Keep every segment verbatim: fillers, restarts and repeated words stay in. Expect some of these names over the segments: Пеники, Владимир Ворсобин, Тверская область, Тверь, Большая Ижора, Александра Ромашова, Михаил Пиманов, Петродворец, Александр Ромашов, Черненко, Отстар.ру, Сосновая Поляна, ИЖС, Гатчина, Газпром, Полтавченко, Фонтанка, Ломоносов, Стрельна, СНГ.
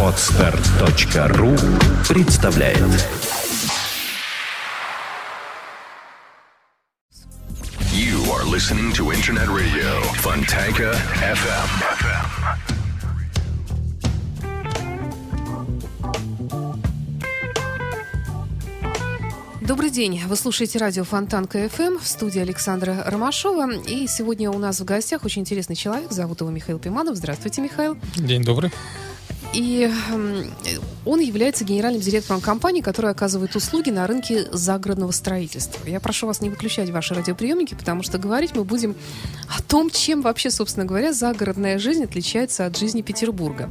Отстар.ру представляет. You are listening to Internet Radio Fontanka-эф эм. Добрый день. Вы слушаете радио Фонтанка-эф эм, в студии Александра Ромашова. И сегодня у нас в гостях очень интересный человек. Зовут его Михаил Пиманов. Здравствуйте, Михаил. День добрый. И он является генеральным директором компании, которая оказывает услуги на рынке загородного строительства. Я прошу вас не выключать ваши радиоприемники, потому что говорить мы будем о том, чем вообще, собственно говоря, загородная жизнь отличается от жизни Петербурга.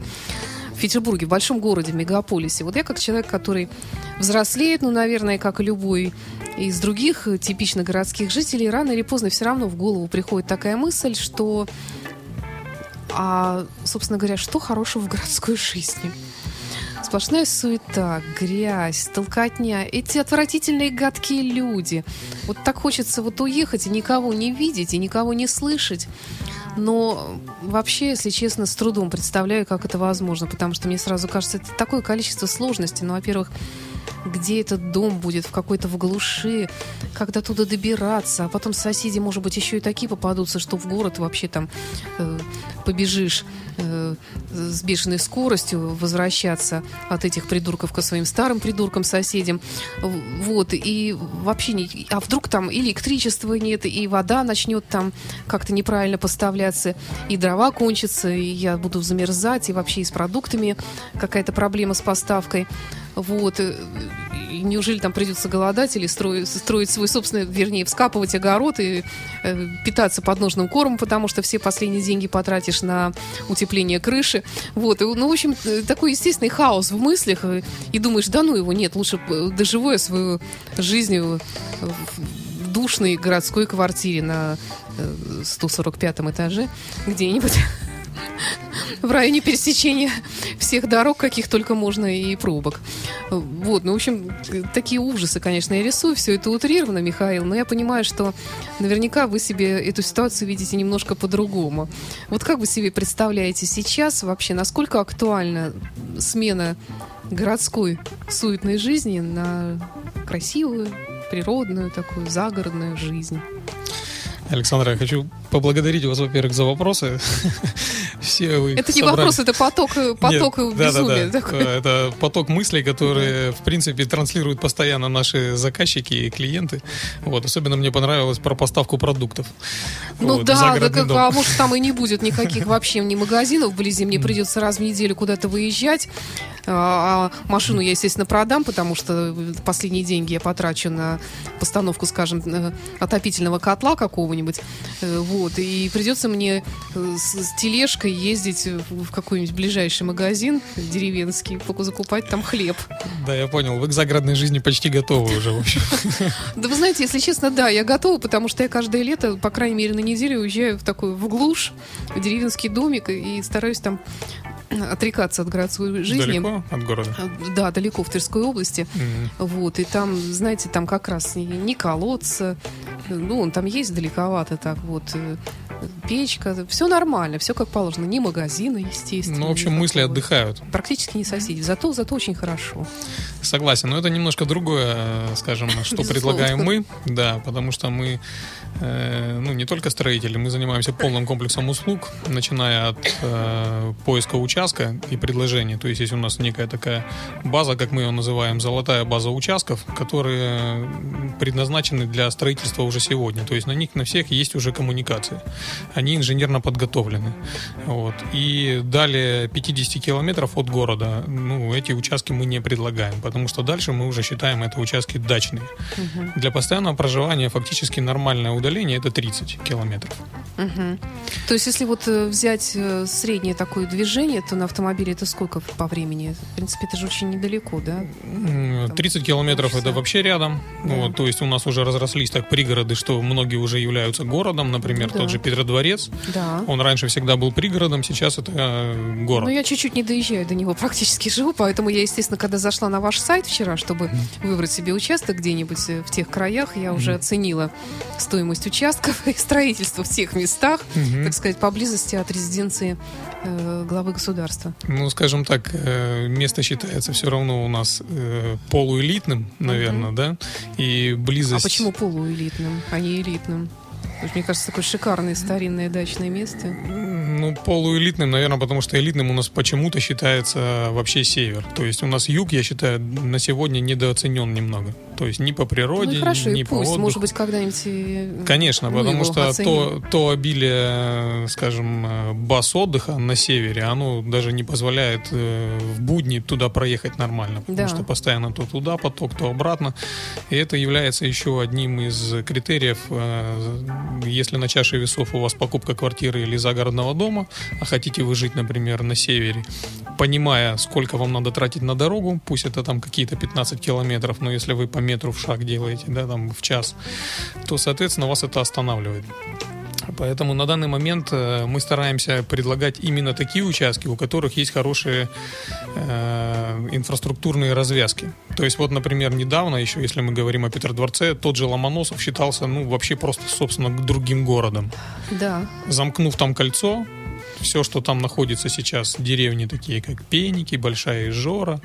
В Петербурге, в большом городе, в мегаполисе. Вот я как человек, который взрослеет, ну, наверное, как и любой из других типично городских жителей, рано или поздно все равно в голову приходит такая мысль, что, а, собственно говоря, что хорошего в городской жизни? Сплошная суета, грязь, толкотня, эти отвратительные гадкие люди. Вот так хочется вот уехать и никого не видеть, и никого не слышать. Но вообще, если честно, с трудом представляю, как это возможно, потому что мне сразу кажется, это такое количество сложностей. Ну, во-первых, где этот дом будет, в какой-то в глуши, как до туда добираться, а потом соседи, может быть, еще и такие попадутся, что в город вообще там э, побежишь э, с бешеной скоростью возвращаться от этих придурков к своим старым придуркам-соседям. Вот, и вообще, не, а вдруг там электричества нет, и вода начнет там как-то неправильно поставляться, и дрова кончатся, и я буду замерзать, и вообще и с продуктами какая-то проблема с поставкой. Вот, и неужели там придется голодать или строить, строить свой собственный, вернее, вскапывать огород и э, питаться подножным кормом, потому что все последние деньги потратишь на утепление крыши. Вот, и, ну, в общем, такой естественный хаос в мыслях, и, и думаешь, да ну его, нет, лучше доживу я свою жизнь в душной городской квартире на сто сорок пятом этаже где-нибудь в районе пересечения всех дорог, каких только можно, и пробок. Вот, ну, в общем, такие ужасы, конечно, я рисую. Все это утрировано, Михаил, но я понимаю, что наверняка вы себе эту ситуацию видите немножко по-другому. Вот как вы себе представляете сейчас вообще, насколько актуальна смена городской суетной жизни на красивую, природную, такую загородную жизнь? Александра, я хочу поблагодарить вас, во-первых, за вопросы. Все вы это не собрали. Вопрос, это поток, поток Нет, безумия. Да, да, да. Это поток мыслей, которые, в принципе, транслируют постоянно наши заказчики и клиенты. Вот. Особенно мне понравилось про поставку продуктов. Ну вот, да, да как, а может там и не будет никаких вообще ни магазинов вблизи. Мне придется раз в неделю куда-то выезжать. А машину я, естественно, продам, потому что последние деньги я потрачу на постановку, скажем, отопительного котла какого-нибудь. Вот. И придется мне с тележкой ездить в какой-нибудь ближайший магазин деревенский, закупать там хлеб. Да, я понял. Вы к загородной жизни почти готовы уже, в общем. Да вы знаете, если честно, да, я готова, потому что я каждое лето, по крайней мере, на неделю уезжаю в такую, в глушь, в деревенский домик и стараюсь там отрекаться от городской жизни. Далеко от города? Да, далеко, в Тверской области. Mm-hmm. Вот, и там, знаете, там как раз не колодца, ну, он там есть далековато так вот, печка, все нормально, все как положено, не магазины, естественно. Ну, в общем, мысли вот отдыхают. Практически не соседи, зато, зато очень хорошо. Согласен, но это немножко другое, скажем, что предлагаем мы, да, потому что мы, э, ну, не только строители, мы занимаемся полным комплексом услуг, начиная от э, поиска участка и предложения, то есть есть у нас некая такая база, как мы ее называем, золотая база участков, которые предназначены для строительства уже сегодня, то есть на них на всех есть уже коммуникации. Они инженерно подготовлены. Вот. И далее пятьдесят километров от города, ну, эти участки мы не предлагаем, потому что дальше мы уже считаем это участки дачные. Угу. Для постоянного проживания фактически нормальное удаление — это тридцать километров. Угу. То есть если вот взять среднее такое движение, то на автомобиле это сколько по времени? В принципе, это же очень недалеко, да? тридцать километров — это вообще рядом. Да. Вот. То есть у нас уже разрослись так пригороды, что многие уже являются городом. Например, да, тот же Петродворец. Да. Он раньше всегда был пригородом, сейчас это город. Ну, я чуть-чуть не доезжаю до него, практически живу, поэтому я, естественно, когда зашла на ваш сайт вчера, чтобы выбрать себе участок где-нибудь в тех краях, я уже оценила стоимость стоимость участков и строительства в тех местах, угу. так сказать, поблизости от резиденции э, главы государства. Ну, скажем так, э, место считается все равно у нас э, полуэлитным, наверное, угу. да? И близость... А почему полуэлитным, а не элитным? Мне кажется, такое шикарное старинное дачное место. Ну, полуэлитным, наверное, потому что элитным у нас почему-то считается вообще север. То есть у нас юг, я считаю, на сегодня недооценен немного. То есть ни по природе, ну, хорошо, ни по отдыху. Может быть, когда-нибудь... Конечно, ну, потому что то, то обилие, скажем, баз отдыха на севере, оно даже не позволяет в будни туда проехать нормально. Потому да. что постоянно то туда поток, то обратно. И это является еще одним из критериев... Если на чаше весов у вас покупка квартиры или загородного дома, а хотите вы жить, например, на севере, понимая, сколько вам надо тратить на дорогу, пусть это там какие-то пятнадцать километров, но если вы по метру в шаг делаете, да, там в час, то, соответственно, вас это останавливает. Поэтому на данный момент мы стараемся предлагать именно такие участки, у которых есть хорошие э, инфраструктурные развязки. То есть вот, например, недавно еще, если мы говорим о Петродворце, тот же Ломоносов считался, ну, вообще просто, собственно, другим городом. Да. Замкнув там кольцо, все, что там находится сейчас, деревни такие, как Пеники, Большая Ижора,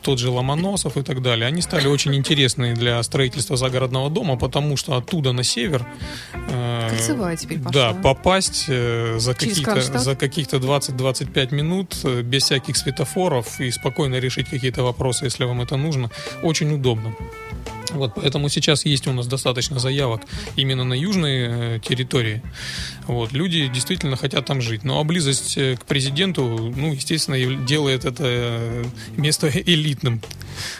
тот же Ломоносов и так далее, они стали очень интересны для строительства загородного дома, потому что оттуда на север э, кольцевая теперь пошла. Да, попасть э, за, какие-то, за каких-то двадцать-двадцать пять минут э, без всяких светофоров и спокойно решить какие-то вопросы, если вам это нужно, очень удобно. Вот, поэтому сейчас есть у нас достаточно заявок именно на южной территории. Вот, люди действительно хотят там жить. Но а близость к президенту, ну, естественно, делает это место элитным.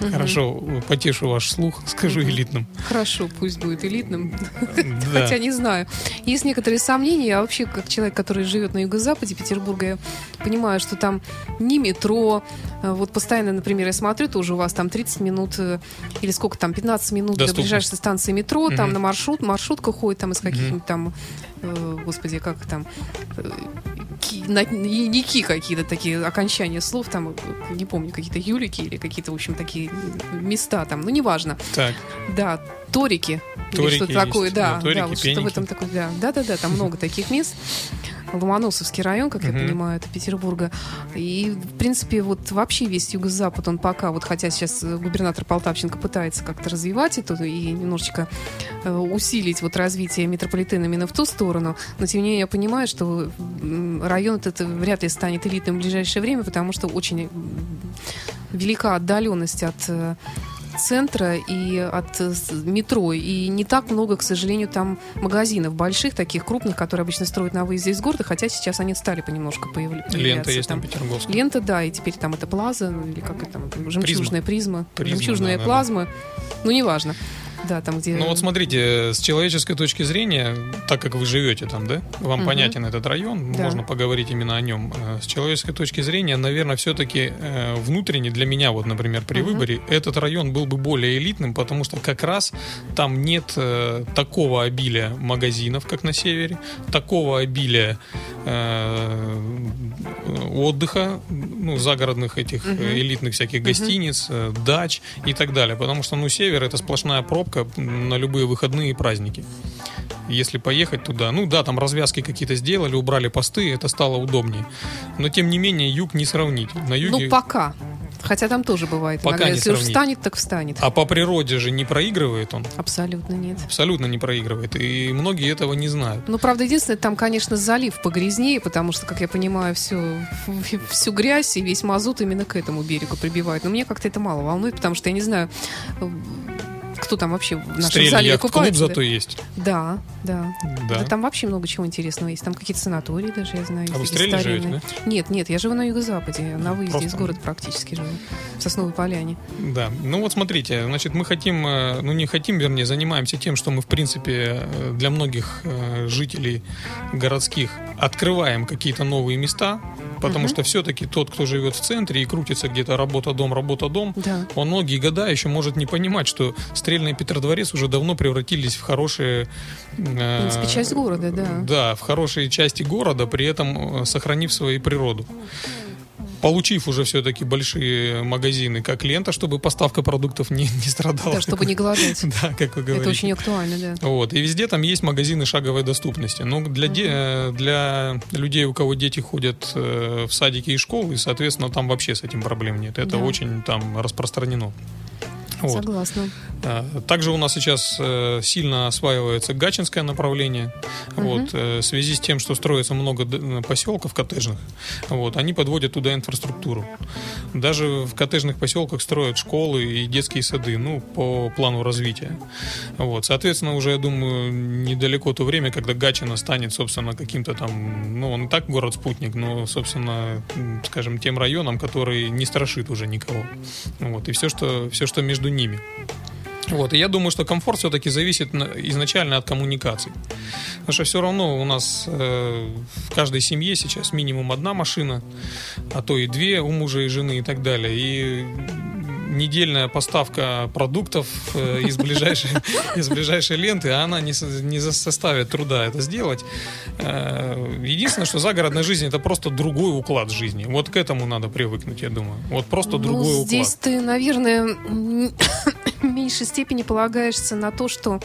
Угу. Хорошо, потешу ваш слух, скажу угу. элитным. Хорошо, пусть будет элитным. Да. Хотя не знаю. Есть некоторые сомнения. А вообще, как человек, который живет на юго-западе Петербурга, я понимаю, что там ни метро. Вот постоянно, например, я смотрю, тоже у вас там тридцать минут или сколько там, пятнадцать минут доступно до ближайшей станции метро, угу. там на маршрут, маршрутка ходит там из каких-нибудь угу. там, э, господи, как там... Э, Ники какие-то такие окончания слов, там, не помню, какие-то юлики или какие-то, в общем, такие места там, ну, неважно. Так. Да, Торики, Торики или что-то такое, есть. Да, да, Торики, да, вот что-то в этом такое, да, да-да-да, там много таких мест. Ломоносовский район, как я понимаю, это Петербурга. И, в принципе, вот вообще весь юго-запад, он пока, вот хотя сейчас губернатор Полтавченко пытается как-то развивать это и немножечко э, усилить вот развитие метрополитена именно в ту сторону, но, тем не менее, я понимаю, что район этот вряд ли станет элитным в ближайшее время, потому что очень велика отдаленность от... центра и от метро. И не так много, к сожалению, там магазинов больших, таких крупных, которые обычно строят на выезде из города, хотя сейчас они стали понемножку появляться. Лента есть там, на Петербургской. Лента, да, и теперь там это Плаза, или как это там, жемчужная призма. призма жемчужная да, плазма, да, да. ну, неважно. Да, там, где... Ну вот смотрите, с человеческой точки зрения, так как вы живете там, да, вам угу. понятен этот район, да. можно поговорить именно о нем. С человеческой точки зрения, наверное, все-таки внутренне для меня, вот, например, при угу. выборе, этот район был бы более элитным, потому что как раз там нет такого обилия магазинов, как на севере, такого обилия э, отдыха, ну, загородных этих угу. элитных всяких гостиниц, угу. дач и так далее. Потому что, ну, север — это сплошная пробка на любые выходные и праздники. Если поехать туда, ну да, там развязки какие-то сделали, убрали посты, это стало удобнее. Но тем не менее юг не сравнить. На юге... Ну пока. Хотя там тоже бывает. Пока иногда, если уж встанет, так встанет. А по природе же не проигрывает он? Абсолютно нет. Абсолютно не проигрывает. И многие этого не знают. Ну, правда, единственное, там, конечно, залив погрязнее, потому что, как я понимаю, всю, всю грязь и весь мазут именно к этому берегу прибивают. Но мне как-то это мало волнует, потому что я не знаю... Кто там вообще в нашем Стрельна, зале купается? Клуб зато есть. Да, да, да. Да, там вообще много чего интересного есть. Там какие-то санатории даже, я знаю. А вы в Стрельне живете, да? Нет, нет, я живу на юго-западе. На выезде Просто... из города практически живу. В Сосновой Поляне. Да, ну вот смотрите, значит, мы хотим, ну не хотим, вернее, занимаемся тем, что мы, в принципе, для многих жителей городских открываем какие-то новые места, потому угу. что все-таки тот, кто живет в центре и крутится где-то работа-дом, работа-дом, да. он многие года еще может не понимать, что Стрельный Петродворец уже давно превратились в хорошие... Э, в принципе, часть города, да. Да, в хорошие части города, при этом сохранив свою природу. получив уже все-таки большие магазины, как лента, чтобы поставка продуктов не, не страдала. Да, чтобы не голодать. Да, как вы говорите. Это очень актуально, да. Вот. И везде там есть магазины шаговой доступности. Но для, угу. де, для людей, у кого дети ходят в садики и школы, соответственно, там вообще с этим проблем нет. Это да. очень там распространено. Вот. Согласна. Также у нас сейчас сильно осваивается гатчинское направление. Угу. Вот, в связи с тем, что строится много поселков коттеджных, вот, они подводят туда инфраструктуру. Даже в коттеджных поселках строят школы и детские сады, ну, по плану развития. Вот, соответственно, уже, я думаю, недалеко то время, когда Гатчина станет, собственно, каким-то там, ну, он и так город-спутник, но, собственно, скажем, тем районом, который не страшит уже никого. Вот, и все, что, все, что между ними. Вот. И я думаю, что комфорт все-таки зависит изначально от коммуникаций. Потому что все равно у нас э, в каждой семье сейчас минимум одна машина, а то и две у мужа и жены и так далее. И недельная поставка продуктов э, из, ближайшей, из ближайшей ленты, а она не, не составит труда это сделать. Э, единственное, что загородная жизнь — это просто другой уклад жизни. Вот к этому надо привыкнуть, я думаю. Вот просто ну, другой здесь уклад. Здесь ты, наверное... в меньшей степени полагаешься на то, что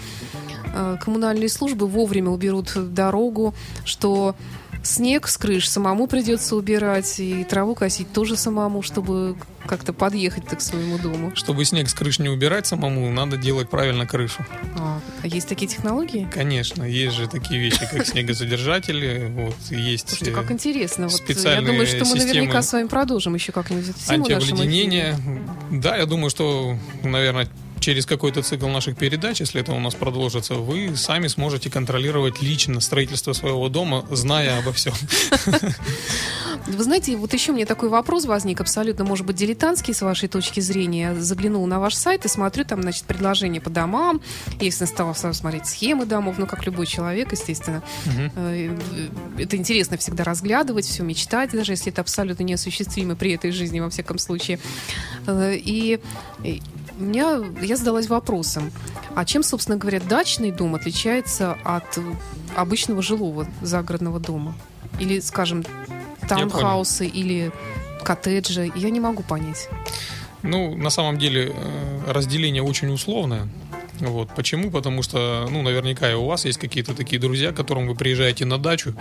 э, коммунальные службы вовремя уберут дорогу, что снег с крыш самому придется убирать, и траву косить тоже самому, чтобы как-то подъехать-то к своему дому. Чтобы снег с крыш не убирать самому, надо делать правильно крышу. А, а есть такие технологии? Конечно, есть же такие вещи, как снегозадержатели. Вот, есть. Слушайте, как интересно. Вот, я думаю, что мы наверняка с вами продолжим еще как-нибудь эту тему. Антиобледенение. Да, я думаю, что, наверное, через какой-то цикл наших передач, если это у нас продолжится, вы сами сможете контролировать лично строительство своего дома, зная обо всем. Вы знаете, вот еще мне такой вопрос возник, абсолютно, может быть, дилетантский с вашей точки зрения. Я заглянула на ваш сайт и смотрю, там, значит, предложения по домам. Естественно, стала сразу смотреть схемы домов, ну, как любой человек, естественно. Угу. Это интересно всегда разглядывать, все мечтать, даже если это абсолютно неосуществимо при этой жизни, во всяком случае. И... Меня, я задалась вопросом, а чем, собственно говоря, дачный дом отличается от обычного жилого загородного дома? Или, скажем, таунхаусы, или коттеджи? Я не могу понять. Ну, на самом деле, разделение очень условное. Вот. Почему? Потому что, ну, наверняка и у вас есть какие-то такие друзья, к которым вы приезжаете на дачу,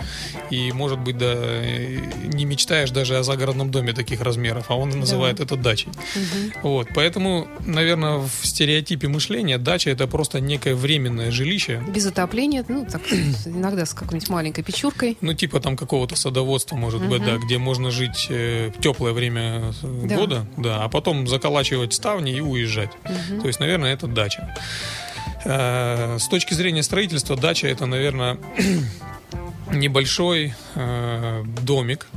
и, может быть, да, не мечтаешь даже о загородном доме таких размеров, а он называет да. это дачей. Угу. Вот. Поэтому, наверное, в стереотипе мышления дача — это просто некое временное жилище. Без отопления, ну, так, иногда с какой-нибудь маленькой печуркой. Ну, типа там какого-то садоводства, может угу. быть, да, где можно жить в теплое время да. года, да, а потом заколачивать ставни и уезжать. Угу. То есть, наверное, это дача. С точки зрения строительства, дача — это, наверное, небольшой э, домик.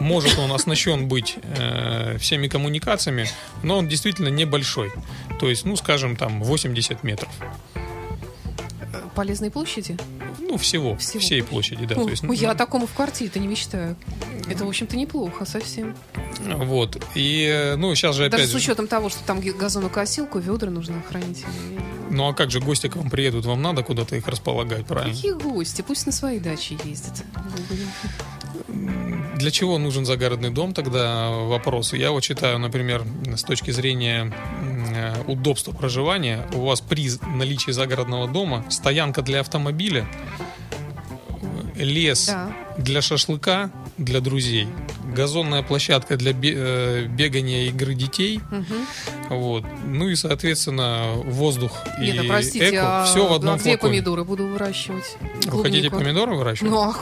Может он оснащен быть э, всеми коммуникациями, но он действительно небольшой. То есть, ну, скажем, там восемьдесят метров. Полезной площади? Ну, всего, всего. Всей площади, да. Ну, то есть, ну, я о таком и в квартире-то не мечтаю. Это, в общем-то, неплохо совсем. Вот. И, ну, сейчас же опять... Даже с учетом того, что там газонокосилку, ведра нужно хранить. Ну, а как же гости к вам приедут? Вам надо куда-то их располагать, правильно? Какие гости? Пусть на свои дачи ездят. Для чего нужен загородный дом, тогда вопрос. Я вот считаю, например, с точки зрения удобства проживания, у вас при наличии загородного дома стоянка для автомобиля, лес да. для шашлыка, для друзей, газонная площадка для бегания и игры детей. Угу. Вот. Ну и, соответственно, воздух Нет, и простите, эко. А все в одном а где флаконе. Помидоры буду выращивать? Клубнику. Вы хотите помидоры выращивать? Ну, а,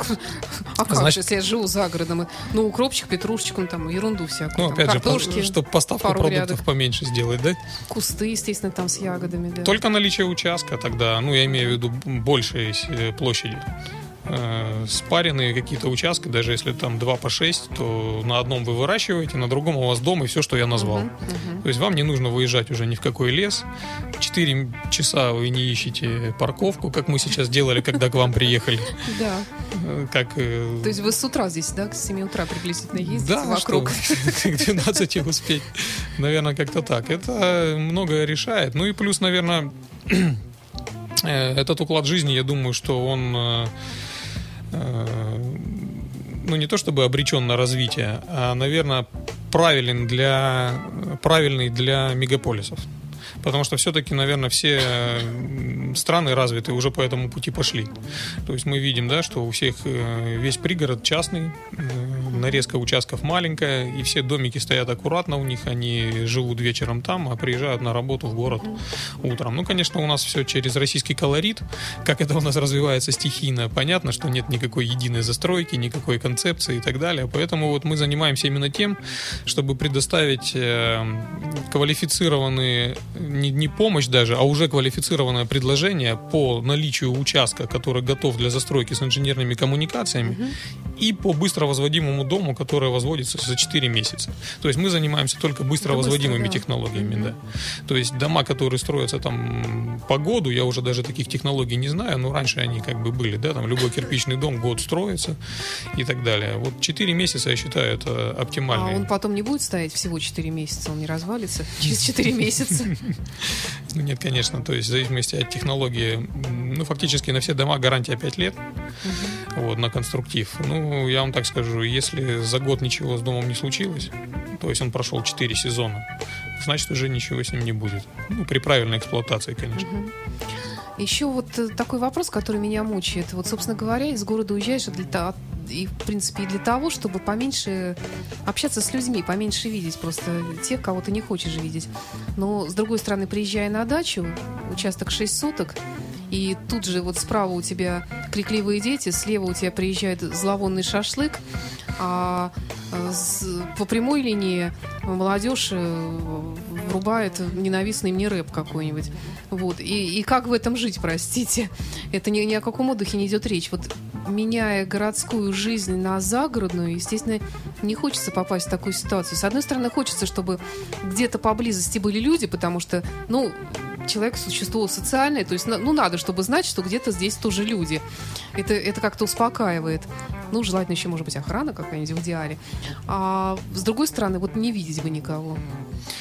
а как Значит... же, если я живу за городом? Ну, укропчик, петрушечку, ну, там, ерунду всякую. Ну, опять там, картошки, же, чтобы поставку продуктов рядок. Поменьше сделать, да? Кусты, естественно, там с ягодами. Да. Только наличие участка тогда, ну, я имею в виду большей площади. Спаренные какие-то участки, даже если там два по шесть, то на одном вы выращиваете, на другом у вас дом и все, что я назвал. Uh-huh, uh-huh. То есть вам не нужно выезжать уже ни в какой лес. четыре часа вы не ищете парковку, как мы сейчас делали, когда к вам приехали. Да. Как... То есть вы с утра здесь, да, к семи утра приблизительно ездите вокруг? Да, к двенадцати успеть. Наверное, как-то так. Это многое решает. Ну и плюс, наверное, этот уклад жизни, я думаю, что он... ну, не то чтобы обречен на развитие, а, наверное, правилен для, правильный для мегаполисов. Потому что все-таки, наверное, все страны развитые уже по этому пути пошли. То есть мы видим, да, что у всех весь пригород частный, нарезка участков маленькая, и все домики стоят аккуратно у них, они живут вечером там, а приезжают на работу в город утром. Ну, конечно, у нас все через российский колорит, как это у нас развивается стихийно, понятно, что нет никакой единой застройки, никакой концепции и так далее. Поэтому вот мы занимаемся именно тем, чтобы предоставить квалифицированные, не, не помощь даже, а уже квалифицированное предложение по наличию участка, который готов для застройки с инженерными коммуникациями, mm-hmm. и по быстро возводимому дому, который возводится за четыре месяца. То есть мы занимаемся только быстро возводимыми быстро, да. технологиями. Mm-hmm. Да. То есть дома, которые строятся там по году, я уже даже таких технологий не знаю, но раньше они как бы были, да, там любой кирпичный дом год строится и так далее. Вот четыре месяца, я считаю, это оптимально. А он потом не будет стоять всего четыре месяца, он не развалится через четыре месяца? Ну нет, конечно, то есть в зависимости от технологии, ну фактически на все дома гарантия пять лет, угу. вот, на конструктив. Ну, я вам так скажу, если за год ничего с домом не случилось, то есть он прошел четыре сезона, значит уже ничего с ним не будет. Ну, при правильной эксплуатации, конечно. Угу. Еще вот такой вопрос, который меня мучает. Вот, собственно говоря, из города уезжаешь для того, и, в принципе, и для того, чтобы поменьше общаться с людьми, поменьше видеть просто тех, кого ты не хочешь видеть. Но, с другой стороны, приезжая на дачу, участок шесть соток, и тут же вот справа у тебя крикливые дети, слева у тебя приезжает зловонный шашлык, а по прямой линии молодежь врубает ненавистный мне рэп какой-нибудь. Вот. И, и как в этом жить, простите? Это ни, ни о каком отдыхе не идет речь. Вот меняя городскую жизнь на загородную, естественно, не хочется попасть в такую ситуацию. С одной стороны, хочется, чтобы где-то поблизости были люди, потому что, ну, человек — существо социальное, то есть, ну, надо, чтобы знать, что где-то здесь тоже люди. Это, это как-то успокаивает. Ну, желательно еще, может быть, охрана какая-нибудь в идеале. А с другой стороны, вот не видеть бы никого.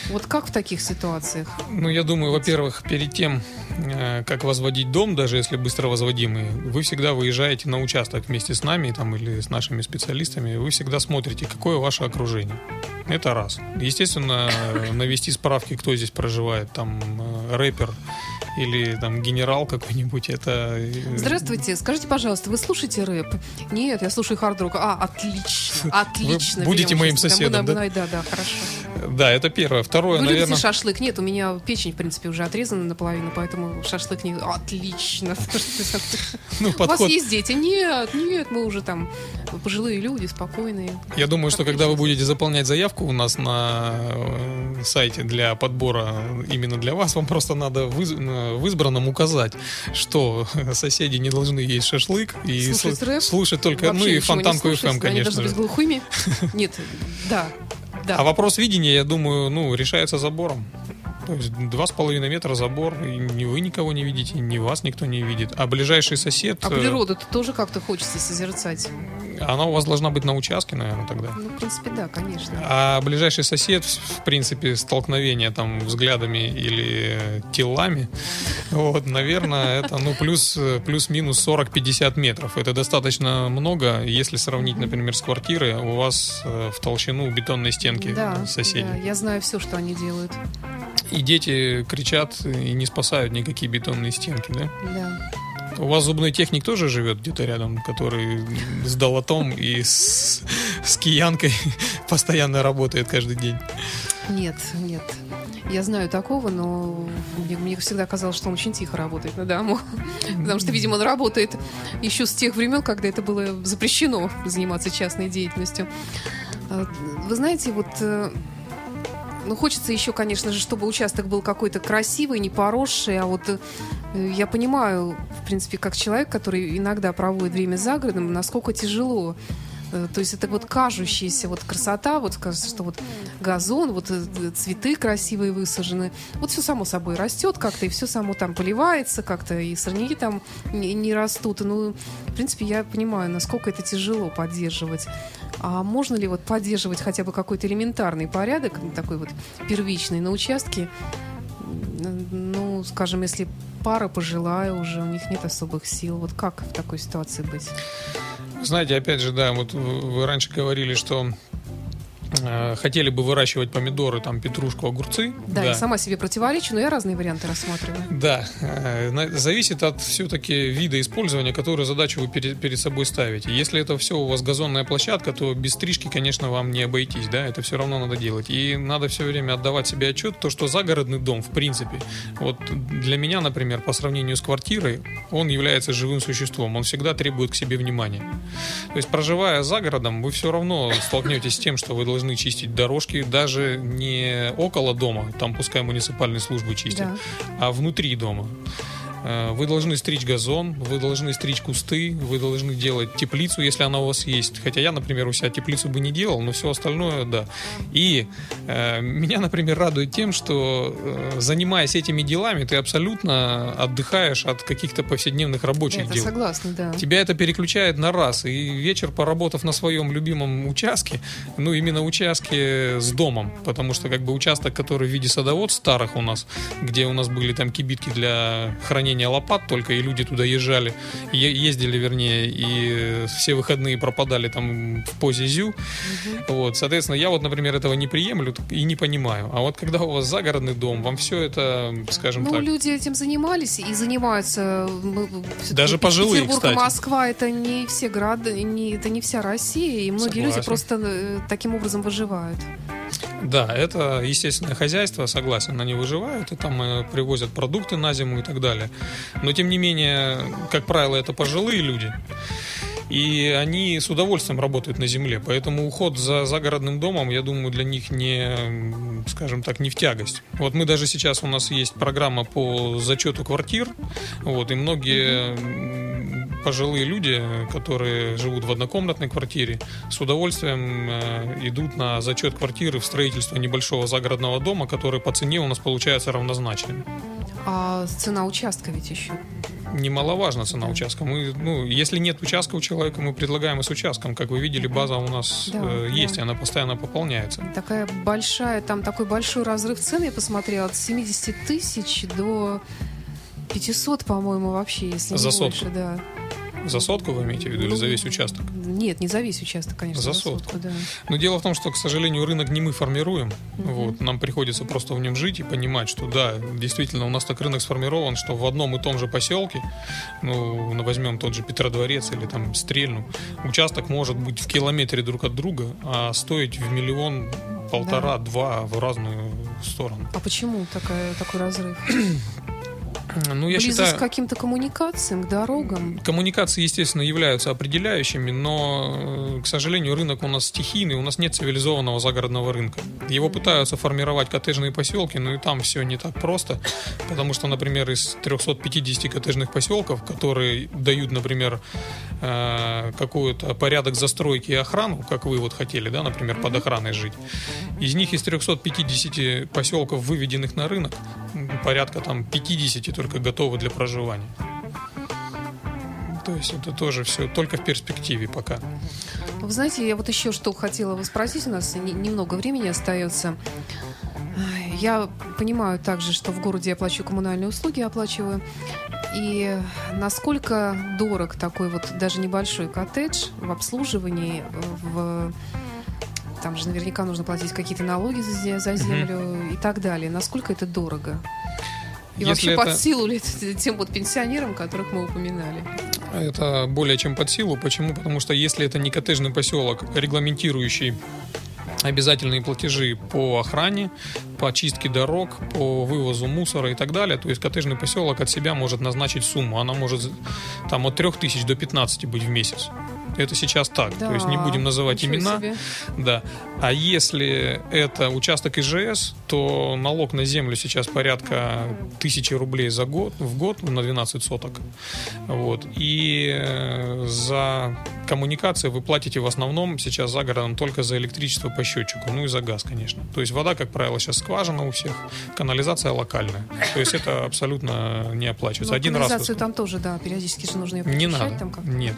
Вот как в таких ситуациях? Ну, я думаю, во-первых, перед тем, как возводить дом, даже если быстро возводимый, вы всегда выезжаете на участок вместе с нами там, или с нашими специалистами. Вы всегда смотрите, какое ваше окружение. Это раз. Естественно, навести справки, кто здесь проживает, там, рэпер или там генерал какой-нибудь. Это... Здравствуйте, скажите, пожалуйста, вы слушаете рэп? Нет, я слушаю хард-рок. А, отлично, отлично. Вы будете моим соседом, да? Да, да, хорошо. Да, это первое. Второе, вы наверное... Вы любите шашлык? Нет, у меня печень, в принципе, уже отрезана наполовину, поэтому шашлык не... Отлично. Ну, подход... У вас есть дети? Нет, нет, мы уже там пожилые люди, спокойные. Я думаю, отлично. Что когда вы будете заполнять заявку у нас на сайте для подбора именно для вас, вам просто надо выз... в избранном указать, что соседи не должны есть шашлык и слушать, сл... рэп, слушать только... Ну и Фонтанку-ФМ, конечно же. Они даже без глухими? Нет, да. Да. А вопрос видения, я думаю, ну, решается забором. То есть два с половиной метра забор, и ни вы никого не видите, ни вас никто не видит. А ближайший сосед... А природу-то тоже как-то хочется созерцать. Она у вас должна быть на участке, наверное, тогда. Ну, в принципе, да, конечно. А ближайший сосед, в принципе, столкновение там взглядами или телами, вот, наверное, это, ну, плюс, плюс-минус сорок-пятьдесят метров. Это достаточно много, если сравнить, например, с квартирой, у вас в толщину бетонной стенки да, соседей. Да, я знаю все, что они делают. И дети кричат, и не спасают никакие бетонные стенки, да? Да. У вас зубной техник тоже живет где-то рядом, который с долотом и с, с киянкой постоянно работает каждый день? Нет, нет. Я знаю такого, но мне, мне всегда казалось, что он очень тихо работает на дому. Потому что, видимо, он работает еще с тех времен, когда это было запрещено заниматься частной деятельностью. Вы знаете, вот... Ну, хочется еще, конечно же, чтобы участок был какой-то красивый, не поросший. А вот я понимаю, в принципе, как человек, который иногда проводит время за городом, насколько тяжело. То есть это вот кажущаяся вот красота, вот кажется, что вот газон, вот цветы красивые высажены. Вот все само собой растет как-то, и все само там поливается как-то, и сорняки там не, не растут. Ну, в принципе, я понимаю, насколько это тяжело поддерживать. А можно ли вот поддерживать хотя бы какой-то элементарный порядок, такой вот первичный на участке? Ну, скажем, если пара пожилая уже, у них нет особых сил. Вот как в такой ситуации быть? Знаете, опять же, да, вот вы раньше говорили, что э, хотели бы выращивать помидоры, там, петрушку, огурцы. Да, да, я сама себе противоречу, но я разные варианты рассматриваю. Да, э, зависит от все-таки вида использования, которую задачу вы перед, перед собой ставите. Если это все у вас газонная площадка, то без стрижки, конечно, вам не обойтись, да, это все равно надо делать. И надо все время отдавать себе отчет, то, что загородный дом, в принципе, вот для меня, например, по сравнению с квартирой, он является живым существом, он всегда требует к себе внимания. То есть, проживая за городом, вы все равно столкнетесь с тем, что вы должны чистить дорожки, даже не около дома, там пускай муниципальные службы чистят, да, а внутри дома. Вы должны стричь газон, вы должны стричь кусты, вы должны делать теплицу, если она у вас есть. Хотя я, например, у себя теплицу бы не делал, но все остальное, да. И э, меня, например, радует тем, что э, занимаясь этими делами, ты абсолютно отдыхаешь от каких-то повседневных рабочих это дел. Согласна, да. Тебя это переключает на раз. И вечер, поработав на своем любимом участке, ну, именно участке с домом, потому что как бы участок, который в виде садовод старых у нас, где у нас были там кибитки для хранения лопат только, и люди туда езжали, ездили, вернее, и все выходные пропадали там в позе зю. Угу. Вот, соответственно, я вот, например, этого не приемлю и не понимаю. А вот когда у вас загородный дом, вам все это, скажем ну, так... Ну, люди этим занимались и занимаются. Даже пожилые, Петербург, кстати. Москва — это не все города, не, это не вся Россия, и многие согласен. Люди просто таким образом выживают. Да, это естественное хозяйство, согласен, они выживают, и там привозят продукты на зиму и так далее. Но, тем не менее, как правило, это пожилые люди, и они с удовольствием работают на земле. Поэтому уход за загородным домом, я думаю, для них не, скажем так, не в тягость. Вот мы даже сейчас, у нас есть программа по зачету квартир, вот, и многие... пожилые люди, которые живут в однокомнатной квартире, с удовольствием идут на зачет квартиры в строительство небольшого загородного дома, который по цене у нас получается равнозначным. А цена участка ведь еще? Немаловажна цена участка. Мы, ну, если нет участка у человека, мы предлагаем и с участком. Как вы видели, база у нас да, э, есть, да. Она постоянно пополняется. Такая большая, там такой большой разрыв цен, я посмотрела, от семьдесят тысяч до пятьсот, по-моему, вообще, если за не сотку. Больше, да. За сотку вы имеете в виду или за весь участок? Нет, не за весь участок, конечно. За, за сотку, сотку, да. Но дело в том, что, к сожалению, рынок не мы формируем. Uh-huh. Вот, нам приходится просто в нем жить и понимать, что да, действительно, у нас так рынок сформирован, что в одном и том же поселке, ну, возьмем тот же Петродворец или там Стрельну, участок может быть в километре друг от друга, а стоить в миллион, полтора, да. два в разную сторону. А почему такая, такой разрыв? Ну, я близость считаю, к каким-то коммуникациям, к дорогам. Коммуникации, естественно, являются определяющими, но, к сожалению, рынок у нас стихийный, у нас нет цивилизованного загородного рынка. Его пытаются формировать коттеджные поселки, но и там все не так просто, потому что, например, из триста пятьдесят коттеджных поселков, которые дают, например, какой-то порядок застройки и охрану, как вы вот хотели, да, например, под охраной жить, из них из триста пятьдесят поселков, выведенных на рынок, порядка там пятьдесят только готовы для проживания. То есть это тоже все только в перспективе пока. Вы знаете, я вот еще что хотела вас спросить. У нас немного времени остается. Я понимаю также, что в городе я плачу коммунальные услуги, оплачиваю. И насколько дорог такой вот даже небольшой коттедж в обслуживании, в... Там же наверняка нужно платить какие-то налоги за землю mm-hmm. и так далее. Насколько это дорого? И если вообще это... под силу ли тем вот пенсионерам, которых мы упоминали? Это более чем под силу. Почему? Потому что если это не коттеджный поселок, регламентирующий обязательные платежи по охране, по очистке дорог, по вывозу мусора и так далее. То есть коттеджный поселок от себя может назначить сумму. Она может там от трёх тысяч до пятнадцати быть в месяц. Это сейчас так, да, то есть не будем называть имена себе. Да. А если это участок ИЖС, то налог на землю сейчас порядка тысячи рублей за год, в год на двенадцать соток вот. И за коммуникации вы платите в основном сейчас за городом только за электричество по счетчику, ну и за газ, конечно. То есть вода, как правило, сейчас скважина у всех, канализация локальная, то есть это абсолютно не оплачивается. Один раз канализацию там тоже, да, периодически же нужно ее подключать там как-то. Нет,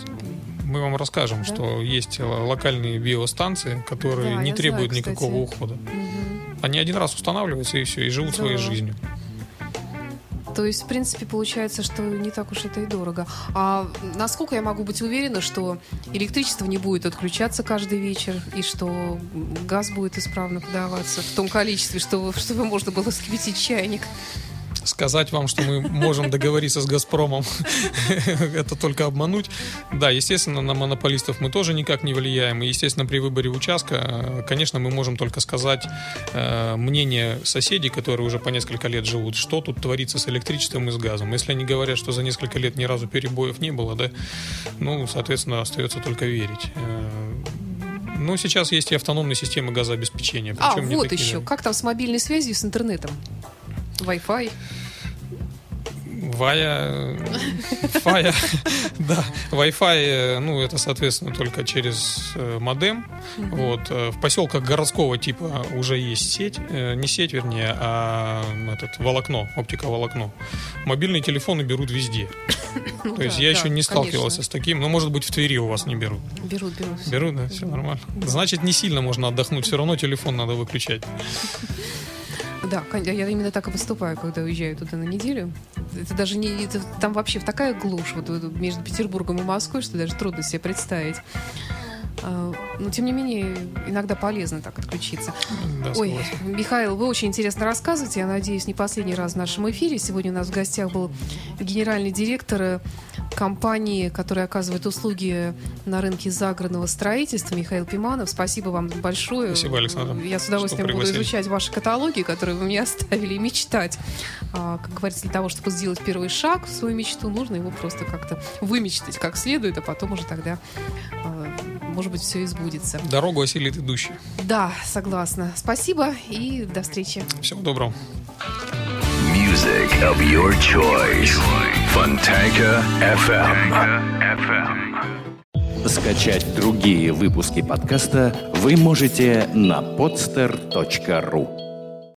мы вам расскажем, да? Что есть локальные биостанции, которые да, не требуют знаю, никакого ухода. Угу. Они один раз устанавливаются и все, и живут да. своей жизнью. То есть, в принципе, получается, что не так уж это и дорого. А насколько я могу быть уверена, что электричество не будет отключаться каждый вечер, и что газ будет исправно подаваться в том количестве, чтобы, чтобы можно было вскипятить чайник? Сказать вам, что мы можем договориться с «Газпромом», это только обмануть. Да, естественно, на монополистов мы тоже никак не влияем. И, естественно, при выборе участка, конечно, мы можем только сказать мнение соседей, которые уже по несколько лет живут, что тут творится с электричеством и с газом. Если они говорят, что за несколько лет ни разу перебоев не было, да, ну, соответственно, остается только верить. Ну, сейчас есть и автономные системы газообеспечения. А, вот еще. Как там с мобильной связью, с интернетом? Wi-Fi? Вая, Фая, да, Wi-Fi, ну, это, соответственно, только через модем. Вот. В поселках городского типа уже есть сеть, не сеть, вернее, а этот, волокно, оптиковолокно. Мобильные телефоны берут везде. Ну, То да, есть я да, еще не сталкивался конечно. С таким, но, может быть, в Твери у вас не берут. Берут, берут. Берут, да, все нормально. Значит, не сильно можно отдохнуть, все равно телефон надо выключать. Да, я именно так и поступаю, когда уезжаю туда на неделю. Это даже не... Это, там вообще такая глушь вот, между Петербургом и Москвой, что даже трудно себе представить. Но, тем не менее, иногда полезно так отключиться. Да, Ой, согласен. Михаил, вы очень интересно рассказываете. Я надеюсь, не последний раз в нашем эфире. Сегодня у нас в гостях был генеральный директор компании, которая оказывает услуги на рынке загородного строительства, Михаил Пиманов. Спасибо вам большое. Спасибо, Александр. Я с удовольствием буду изучать ваши каталоги, которые вы мне оставили, и мечтать. Как говорится, для того, чтобы сделать первый шаг в свою мечту, нужно его просто как-то вымечтать как следует, а потом уже тогда... Может быть, все избудется. Дорогу осилит идущий. Да, согласна. Спасибо и до встречи. Всего доброго. Music of your choice. Фонтанка-эф эм. Скачать другие выпуски подкаста вы можете на podster точка ру.